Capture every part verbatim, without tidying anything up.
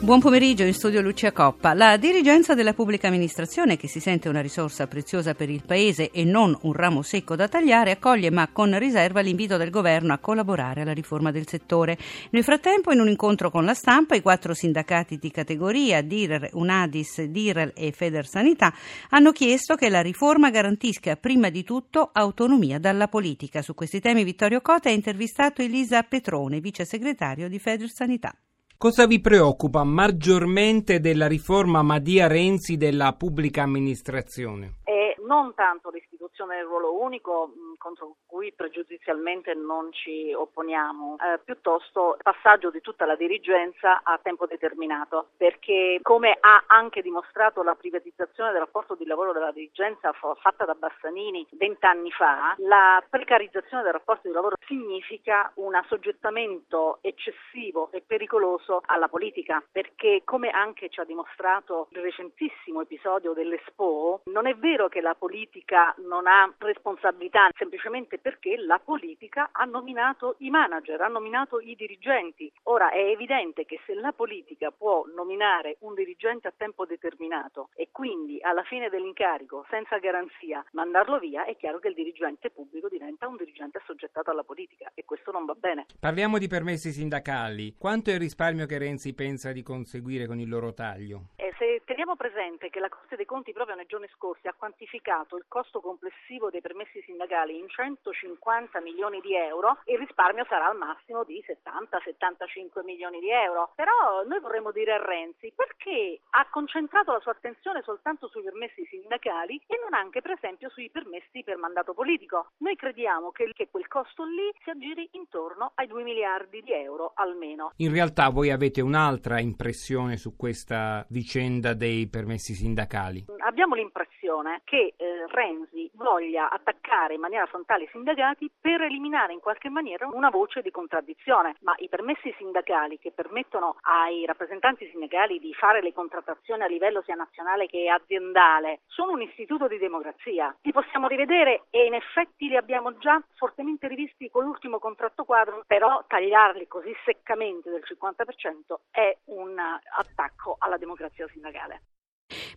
Buon pomeriggio, in studio Lucia Coppa. La dirigenza della pubblica amministrazione, che si sente una risorsa preziosa per il Paese e non un ramo secco da tagliare, accoglie ma con riserva l'invito del governo a collaborare alla riforma del settore. Nel frattempo, in un incontro con la stampa, i quattro sindacati di categoria, Direr, Unadis, Direl e Federsanità, hanno chiesto che la riforma garantisca prima di tutto autonomia dalla politica. Su questi temi Vittorio Cote ha intervistato Elisa Petrone, vice segretario di Federsanità. Cosa vi preoccupa maggiormente della riforma Madia Renzi della pubblica amministrazione? Eh, non tanto l'istituzione del ruolo unico, mh, contro cui pregiudizialmente non ci opponiamo, eh, piuttosto il passaggio di tutta la dirigenza a tempo determinato, perché come ha anche dimostrato la privatizzazione del rapporto di lavoro della dirigenza fatta da Bassanini vent'anni fa, la precarizzazione del rapporto di lavoro significa un assoggettamento eccessivo e pericoloso alla politica, perché come anche ci ha dimostrato il recentissimo episodio dell'Expo, non è vero che la politica non ha responsabilità, semplicemente perché la politica ha nominato i manager, ha nominato i dirigenti. Ora è evidente che se la politica può nominare un dirigente a tempo determinato e quindi alla fine dell'incarico senza garanzia mandarlo via, è chiaro che il dirigente pubblico diventa un dirigente assoggettato alla politica e questo non va bene. Parliamo di permessi sindacali. Quanto è risparmio che Renzi pensa di conseguire con il loro taglio? Eh, se teniamo presente che la Corte dei Conti proprio nei giorni scorsi ha quantificato il costo complessivo dei permessi sindacali in centocinquanta milioni di euro, il risparmio sarà al massimo di settanta settantacinque milioni di euro. Però noi vorremmo dire a Renzi: perché ha concentrato la sua attenzione soltanto sui permessi sindacali e non anche per esempio sui permessi per mandato politico? Noi crediamo che, che quel costo lì si aggiri intorno ai due miliardi di euro almeno. In realtà voi avete un'altra impressione su questa vicenda dei permessi sindacali? Abbiamo l'impressione che eh, Renzi voglia attaccare in maniera frontale i sindacati per eliminare in qualche maniera una voce di contraddizione, ma i permessi sindacali, che permettono ai rappresentanti sindacali di fare le contrattazioni a livello sia nazionale che aziendale, sono un istituto di democrazia. Li possiamo rivedere e in effetti li abbiamo già fortemente rivisti con l'ultimo contratto quadro, però tagliarli così seccamente del cinquanta per cento è un attacco alla democrazia sindacale.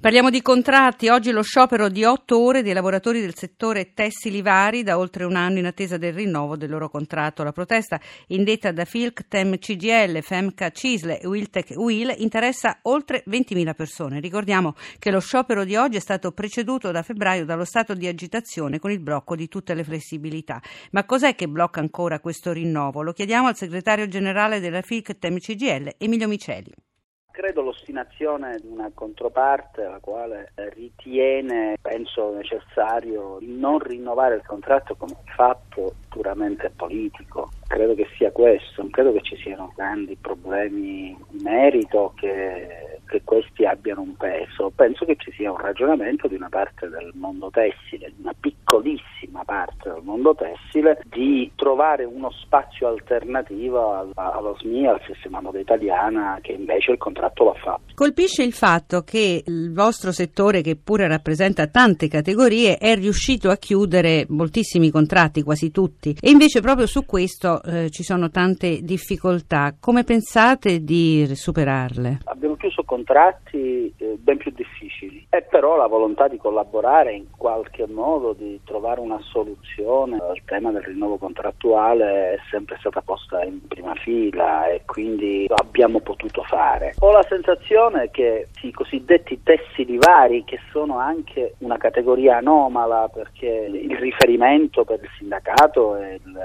Parliamo di contratti. Oggi lo sciopero di otto ore dei lavoratori del settore tessili vari da oltre un anno in attesa del rinnovo del loro contratto. La protesta, indetta da Filctem C G L, Femca Cisle e Wiltec Wil, interessa oltre ventimila persone. Ricordiamo che lo sciopero di oggi è stato preceduto da febbraio dallo stato di agitazione con il blocco di tutte le flessibilità. Ma cos'è che blocca ancora questo rinnovo? Lo chiediamo al segretario generale della Filctem C G L, Emilio Miceli. Credo l'ostinazione di una controparte la quale ritiene, penso necessario, di non rinnovare il contratto come fatto puramente politico. Credo che sia questo, non credo che ci siano grandi problemi di merito che, che questi abbiano un peso. Penso che ci sia un ragionamento di una parte del mondo tessile, di una piccolissima parte del mondo tessile, di trovare uno spazio alternativo alla, allo S M I, al sistema moda italiana, che invece il contratto va fatto. Colpisce il fatto che il vostro settore, che pure rappresenta tante categorie, è riuscito a chiudere moltissimi contratti, quasi tutti, e invece proprio su questo Eh, ci sono tante difficoltà. Come pensate di superarle? Abbiamo chiuso contratti eh, ben più difficili, e però la volontà di collaborare in qualche modo, di trovare una soluzione al tema del rinnovo contrattuale è sempre stata posta in prima fila, e quindi lo abbiamo potuto fare. Ho la sensazione che i cosiddetti tessili vari, che sono anche una categoria anomala, perché il riferimento per il sindacato è il,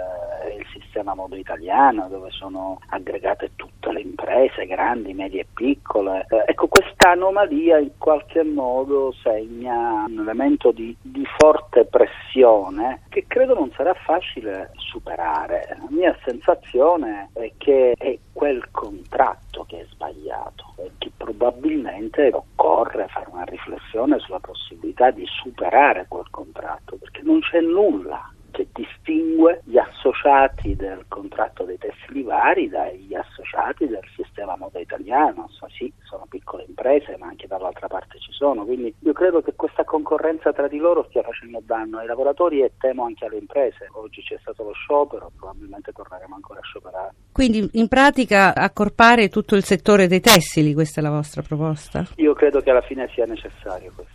è il sistema moda italiana, dove sono aggregate tutte le imprese, grandi, medie e piccole. Eh, ecco, questa anomalia in qualche modo segna un elemento di, di forte pressione che credo non sarà facile superare. La mia sensazione è che è quel contratto che è sbagliato e che probabilmente occorre fare una riflessione sulla possibilità di superare quel contratto, perché non c'è nulla che distingue gli associati del contratto dei tessili vari dagli associati del sistema moda italiano. So, sì, sono piccole imprese, ma anche dall'altra parte ci sono, quindi io credo che questa concorrenza tra di loro stia facendo danno ai lavoratori e temo anche alle imprese. Oggi c'è stato lo sciopero, probabilmente torneremo ancora a scioperare. Quindi in pratica accorpare tutto il settore dei tessili, questa è la vostra proposta? Io credo che alla fine sia necessario questo.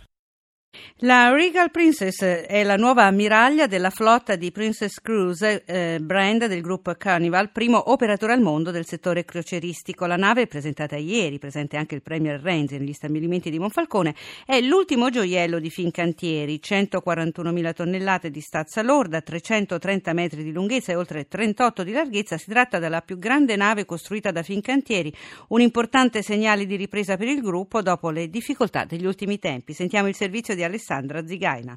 La Regal Princess è la nuova ammiraglia della flotta di Princess Cruise, eh, brand del gruppo Carnival, primo operatore al mondo del settore crocieristico. La nave, presentata ieri, presente anche il Premier Renzi negli stabilimenti di Monfalcone, è l'ultimo gioiello di Fincantieri, centoquarantunomila tonnellate di stazza lorda, trecentotrenta metri di lunghezza e oltre trentotto di larghezza. Si tratta della più grande nave costruita da Fincantieri, un importante segnale di ripresa per il gruppo dopo le difficoltà degli ultimi tempi. Sentiamo il servizio di Alessandra Zigaina.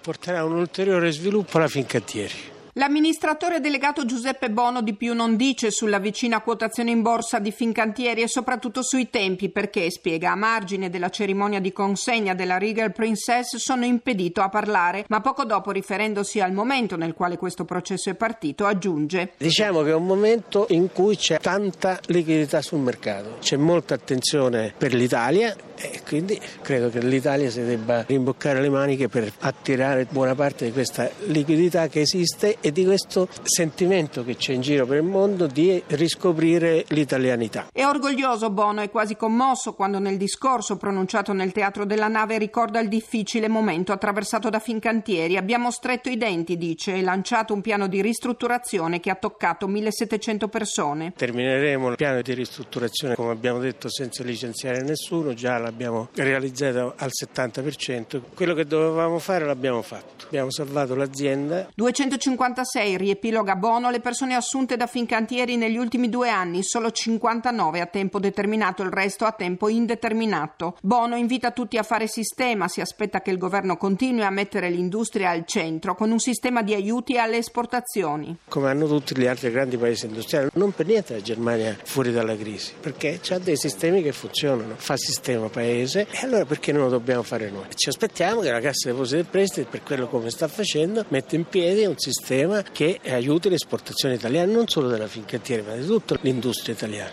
Porterà un ulteriore sviluppo alla Fincantieri. L'amministratore delegato Giuseppe Bono di più non dice sulla vicina quotazione in borsa di Fincantieri e soprattutto sui tempi, perché, spiega, a margine della cerimonia di consegna della Regal Princess sono impedito a parlare, ma poco dopo, riferendosi al momento nel quale questo processo è partito, aggiunge: diciamo che è un momento in cui c'è tanta liquidità sul mercato, c'è molta attenzione per l'Italia e quindi credo che l'Italia si debba rimboccare le maniche per attirare buona parte di questa liquidità che esiste e di questo sentimento che c'è in giro per il mondo di riscoprire l'italianità. È orgoglioso Bono e quasi commosso quando nel discorso pronunciato nel teatro della nave ricorda il difficile momento attraversato da Fincantieri. Abbiamo stretto i denti, dice, e lanciato un piano di ristrutturazione che ha toccato millesettecento persone. Termineremo il piano di ristrutturazione, come abbiamo detto, senza licenziare nessuno, già l'abbiamo realizzato al settanta per cento. Quello che dovevamo fare l'abbiamo fatto, abbiamo salvato l'azienda. duecentocinquanta riepiloga Bono, le persone assunte da Fincantieri negli ultimi due anni, solo cinquantanove a tempo determinato, il resto a tempo indeterminato. Bono invita tutti a fare sistema, si aspetta che il governo continui a mettere l'industria al centro con un sistema di aiuti alle esportazioni. Come hanno tutti gli altri grandi paesi industriali, non per niente la Germania fuori dalla crisi, perché c'ha dei sistemi che funzionano, fa sistema paese, e allora perché non lo dobbiamo fare noi? Ci aspettiamo che la Cassa Depositi e Prestiti, per quello come sta facendo, metta in piedi un sistema che aiuti l'esportazione italiana, non solo della Fincantieri, ma di tutta l'industria italiana.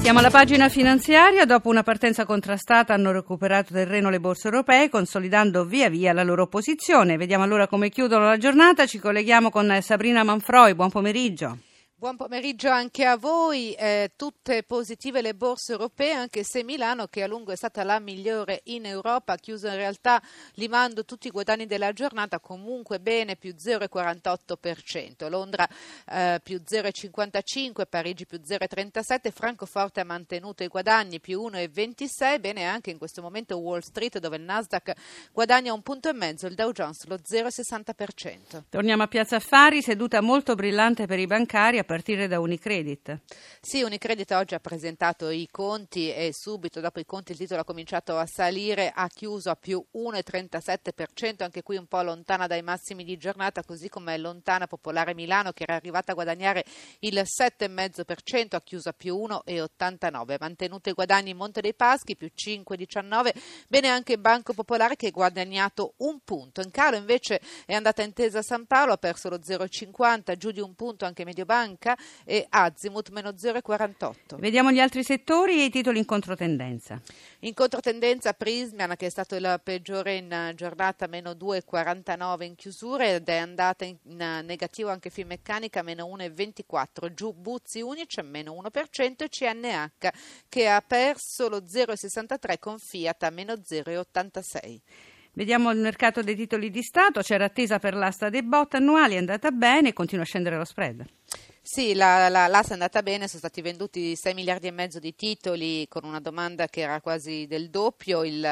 Siamo alla pagina finanziaria. Dopo una partenza contrastata hanno recuperato terreno le borse europee, consolidando via via la loro posizione. Vediamo allora come chiudono la giornata. Ci colleghiamo con Sabrina Manfroi. Buon pomeriggio. Buon pomeriggio anche a voi, eh, tutte positive le borse europee, anche se Milano, che a lungo è stata la migliore in Europa, ha chiuso in realtà limando tutti i guadagni della giornata, comunque bene, più zero virgola quarantotto per cento, Londra eh, più zero virgola cinquantacinque per cento, Parigi più zero virgola trentasette per cento, Francoforte ha mantenuto i guadagni più uno virgola ventisei per cento, bene anche in questo momento Wall Street, dove il Nasdaq guadagna un punto e mezzo, il Dow Jones lo zero virgola sessanta per cento. Torniamo a Piazza Affari, seduta molto brillante per i bancari, a partire da Unicredit. Sì, Unicredit oggi ha presentato i conti e subito dopo i conti il titolo ha cominciato a salire, ha chiuso a più uno virgola trentasette per cento, anche qui un po' lontana dai massimi di giornata, così come è lontana Popolare Milano, che era arrivata a guadagnare il sette virgola cinque per cento, ha chiuso a più uno virgola ottantanove per cento. Mantenuto i guadagni in Monte dei Paschi, più cinque virgola diciannove per cento, bene anche Banco Popolare che ha guadagnato un punto. In calo invece è andata Intesa Sanpaolo, ha perso lo zero virgola cinquanta per cento, giù di un punto anche Mediobanca e Azimut meno zero virgola quarantotto. Vediamo gli altri settori e i titoli in controtendenza. In controtendenza Prismian, che è stato il peggiore in giornata, meno due virgola quarantanove in chiusura, ed è andata in negativo anche Finmeccanica, meno uno virgola ventiquattro, giù Buzzi Unice meno uno per cento e C N H che ha perso lo zero virgola sessantatré con Fiat a meno zero virgola ottantasei. Vediamo il mercato dei titoli di Stato, c'era attesa per l'asta dei bot annuali, è andata bene e continua a scendere lo spread. Sì, la, la, l'asta è andata bene, sono stati venduti sei miliardi e mezzo di titoli con una domanda che era quasi del doppio, il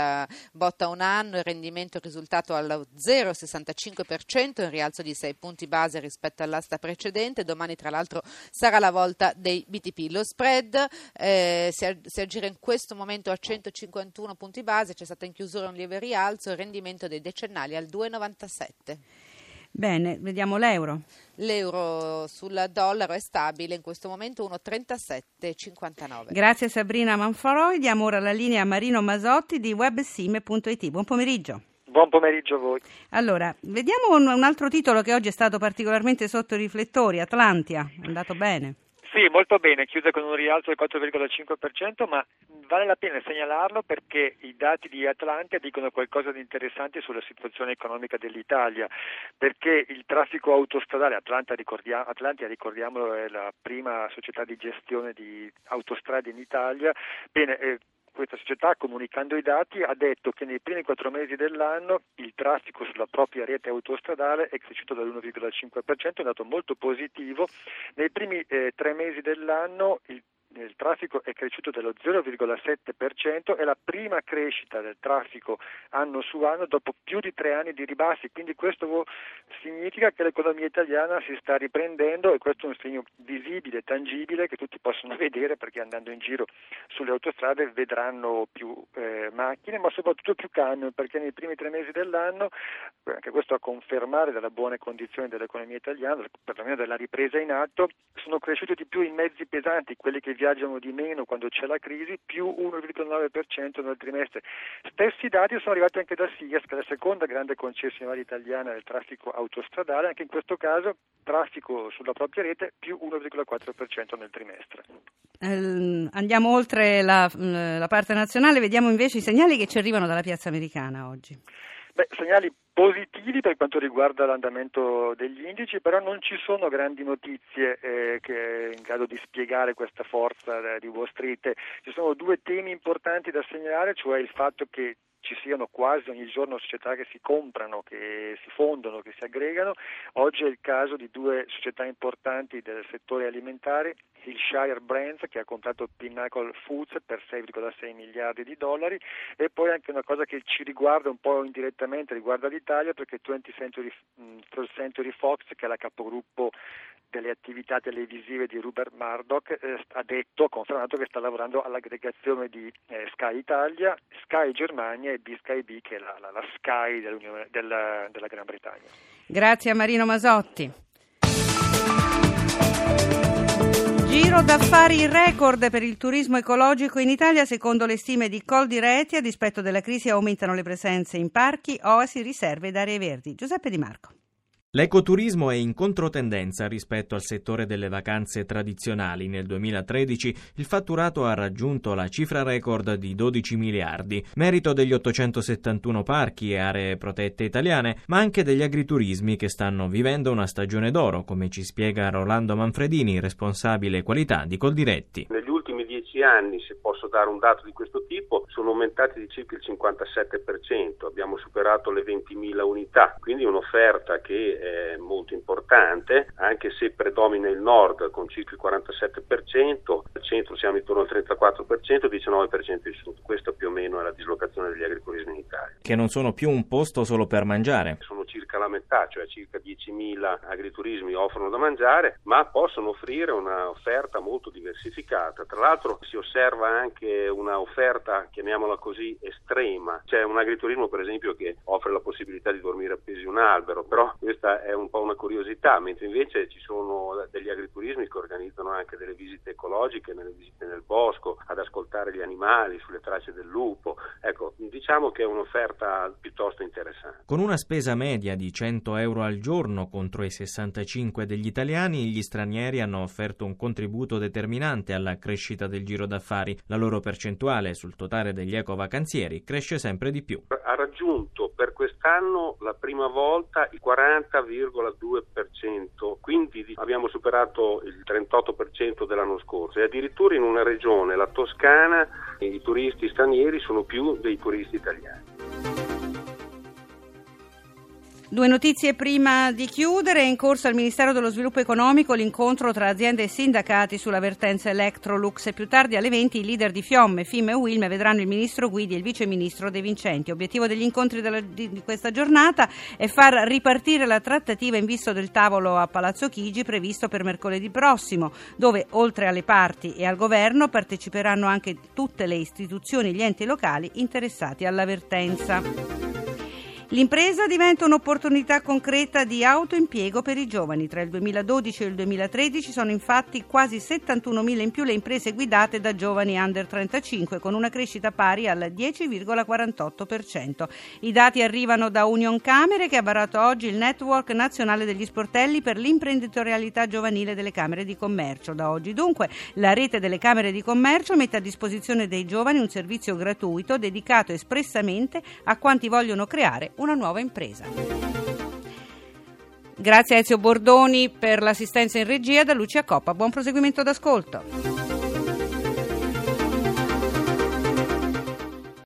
bot a un anno, il rendimento risultato al zero virgola sessantacinque per cento, in rialzo di sei punti base rispetto all'asta precedente. Domani tra l'altro sarà la volta dei B T P. Lo spread eh, si, si aggira in questo momento a centocinquantuno punti base, c'è stato in chiusura un lieve rialzo, il rendimento dei decennali al due virgola novantasette per cento. Bene, vediamo l'euro. L'euro sul dollaro è stabile, in questo momento uno virgola trentasette cinquantanove. Grazie Sabrina Manfroi, diamo ora la linea a Marino Masotti di websime punto it. Buon pomeriggio. Buon pomeriggio a voi. Allora, vediamo un, un altro titolo che oggi è stato particolarmente sotto i riflettori, Atlantia, è andato bene. Sì, molto bene, chiude con un rialzo del quattro virgola cinque per cento, ma vale la pena segnalarlo perché i dati di Atlantia dicono qualcosa di interessante sulla situazione economica dell'Italia, perché il traffico autostradale, Atlantia, ricordia, Atlantia ricordiamolo, è la prima società di gestione di autostrade in Italia, bene, eh, questa società, comunicando i dati, ha detto che nei primi quattro mesi dell'anno il traffico sulla propria rete autostradale è cresciuto dall'uno virgola cinque per cento, è dato molto positivo. Nei primi eh, tre mesi dell'anno il Il traffico è cresciuto dello zero virgola sette per cento, è la prima crescita del traffico anno su anno dopo più di tre anni di ribassi, quindi questo significa che l'economia italiana si sta riprendendo e questo è un segno visibile, tangibile, che tutti possono vedere perché andando in giro sulle autostrade vedranno più eh, macchine, ma soprattutto più camion, perché nei primi tre mesi dell'anno, anche questo a confermare delle buone condizioni dell'economia italiana, perlomeno della ripresa in atto, sono cresciuti di più i mezzi pesanti, quelli che viaggiano di meno quando c'è la crisi, più uno virgola nove per cento nel trimestre. Stessi dati sono arrivati anche da SIAS, che è la seconda grande concessionaria italiana del traffico autostradale, anche in questo caso traffico sulla propria rete più uno virgola quattro per cento nel trimestre. Eh, andiamo oltre la, la parte nazionale, vediamo invece i segnali che ci arrivano dalla piazza americana oggi. Beh, segnali positivi per quanto riguarda l'andamento degli indici, però non ci sono grandi notizie eh, che in grado di spiegare questa forza eh, di Wall Street. Ci sono due temi importanti da segnalare, cioè il fatto che ci siano quasi ogni giorno società che si comprano, che si fondono, che si aggregano. Oggi è il caso di due società importanti del settore alimentare, il Shire Brands, che ha comprato Pinnacle Foods per sei virgola sei miliardi di dollari, e poi anche una cosa che ci riguarda un po' indirettamente, riguarda l'Italia, perché twentieth Century Fox, che è la capogruppo delle attività televisive di Rupert Murdoch, eh, ha detto, ha confermato che sta lavorando all'aggregazione di eh, Sky Italia, Sky Germania e Sky B, che è la, la, la Sky dell'Unione, della, della Gran Bretagna. Grazie a Marino Masotti. Giro d'affari record per il turismo ecologico in Italia, secondo le stime di Coldiretti. A dispetto della crisi aumentano le presenze in parchi, oasi, riserve ed aree verdi. Giuseppe Di Marco. L'ecoturismo è in controtendenza rispetto al settore delle vacanze tradizionali. Nel duemilatredici il fatturato ha raggiunto la cifra record di dodici miliardi, merito degli ottocentosettantuno parchi e aree protette italiane, ma anche degli agriturismi che stanno vivendo una stagione d'oro, come ci spiega Rolando Manfredini, responsabile qualità di Coldiretti. Negli ultimi dieci anni, se posso dare un dato di questo tipo, sono aumentati di circa il cinquantasette per cento, abbiamo superato le ventimila unità, quindi un'offerta che è molto importante, anche se predomina il nord con circa il quarantasette per cento, al centro siamo intorno al trentaquattro per cento, il diciannove per cento il sud. Questa più o meno è la dislocazione degli agriturismi in Italia. Che non sono più un posto solo per mangiare. Sono circa la metà, cioè circa diecimila agriturismi offrono da mangiare, ma possono offrire un'offerta molto diversificata. Tra l'altro si osserva anche una offerta, chiamiamola così, estrema. C'è un agriturismo, per esempio, che offre la possibilità di dormire appesi a un albero, però questa è un po' una curiosità, mentre invece ci sono degli agriturismi che organizzano anche delle visite ecologiche, delle visite nel bosco, ad ascoltare gli animali, sulle tracce del lupo. Ecco, diciamo che è un'offerta piuttosto interessante. Con una spesa media di cento euro al giorno contro i sessantacinque degli italiani, gli stranieri hanno offerto un contributo determinante alla crescita del giro d'affari. La loro percentuale sul totale degli ecovacanzieri cresce sempre di più. Ha raggiunto per quest'anno la prima volta il quaranta virgola due per cento, quindi abbiamo superato il trentotto per cento dell'anno scorso e addirittura in una regione, la Toscana, i turisti stranieri sono più dei turisti italiani. Due notizie prima di chiudere. È in corso al Ministero dello Sviluppo Economico l'incontro tra aziende e sindacati sulla vertenza Electrolux e più tardi alle venti i leader di Fiomme, Fim e Wilm vedranno il ministro Guidi e il viceministro De Vincenti. Obiettivo degli incontri della, di questa giornata è far ripartire la trattativa in vista del tavolo a Palazzo Chigi previsto per mercoledì prossimo, dove oltre alle parti e al governo parteciperanno anche tutte le istituzioni e gli enti locali interessati alla vertenza. L'impresa diventa un'opportunità concreta di autoimpiego per i giovani. Tra il duemiladodici e il duemilatredici sono infatti quasi settantunomila in più le imprese guidate da giovani under trentacinque, con una crescita pari al dieci virgola quarantotto per cento. I dati arrivano da Unioncamere, che ha varato oggi il network nazionale degli sportelli per l'imprenditorialità giovanile delle Camere di Commercio. Da oggi dunque la rete delle Camere di Commercio mette a disposizione dei giovani un servizio gratuito dedicato espressamente a quanti vogliono creare una nuova impresa. Grazie a Ezio Bordoni per l'assistenza in regia, da Lucia Coppa. Buon proseguimento d'ascolto.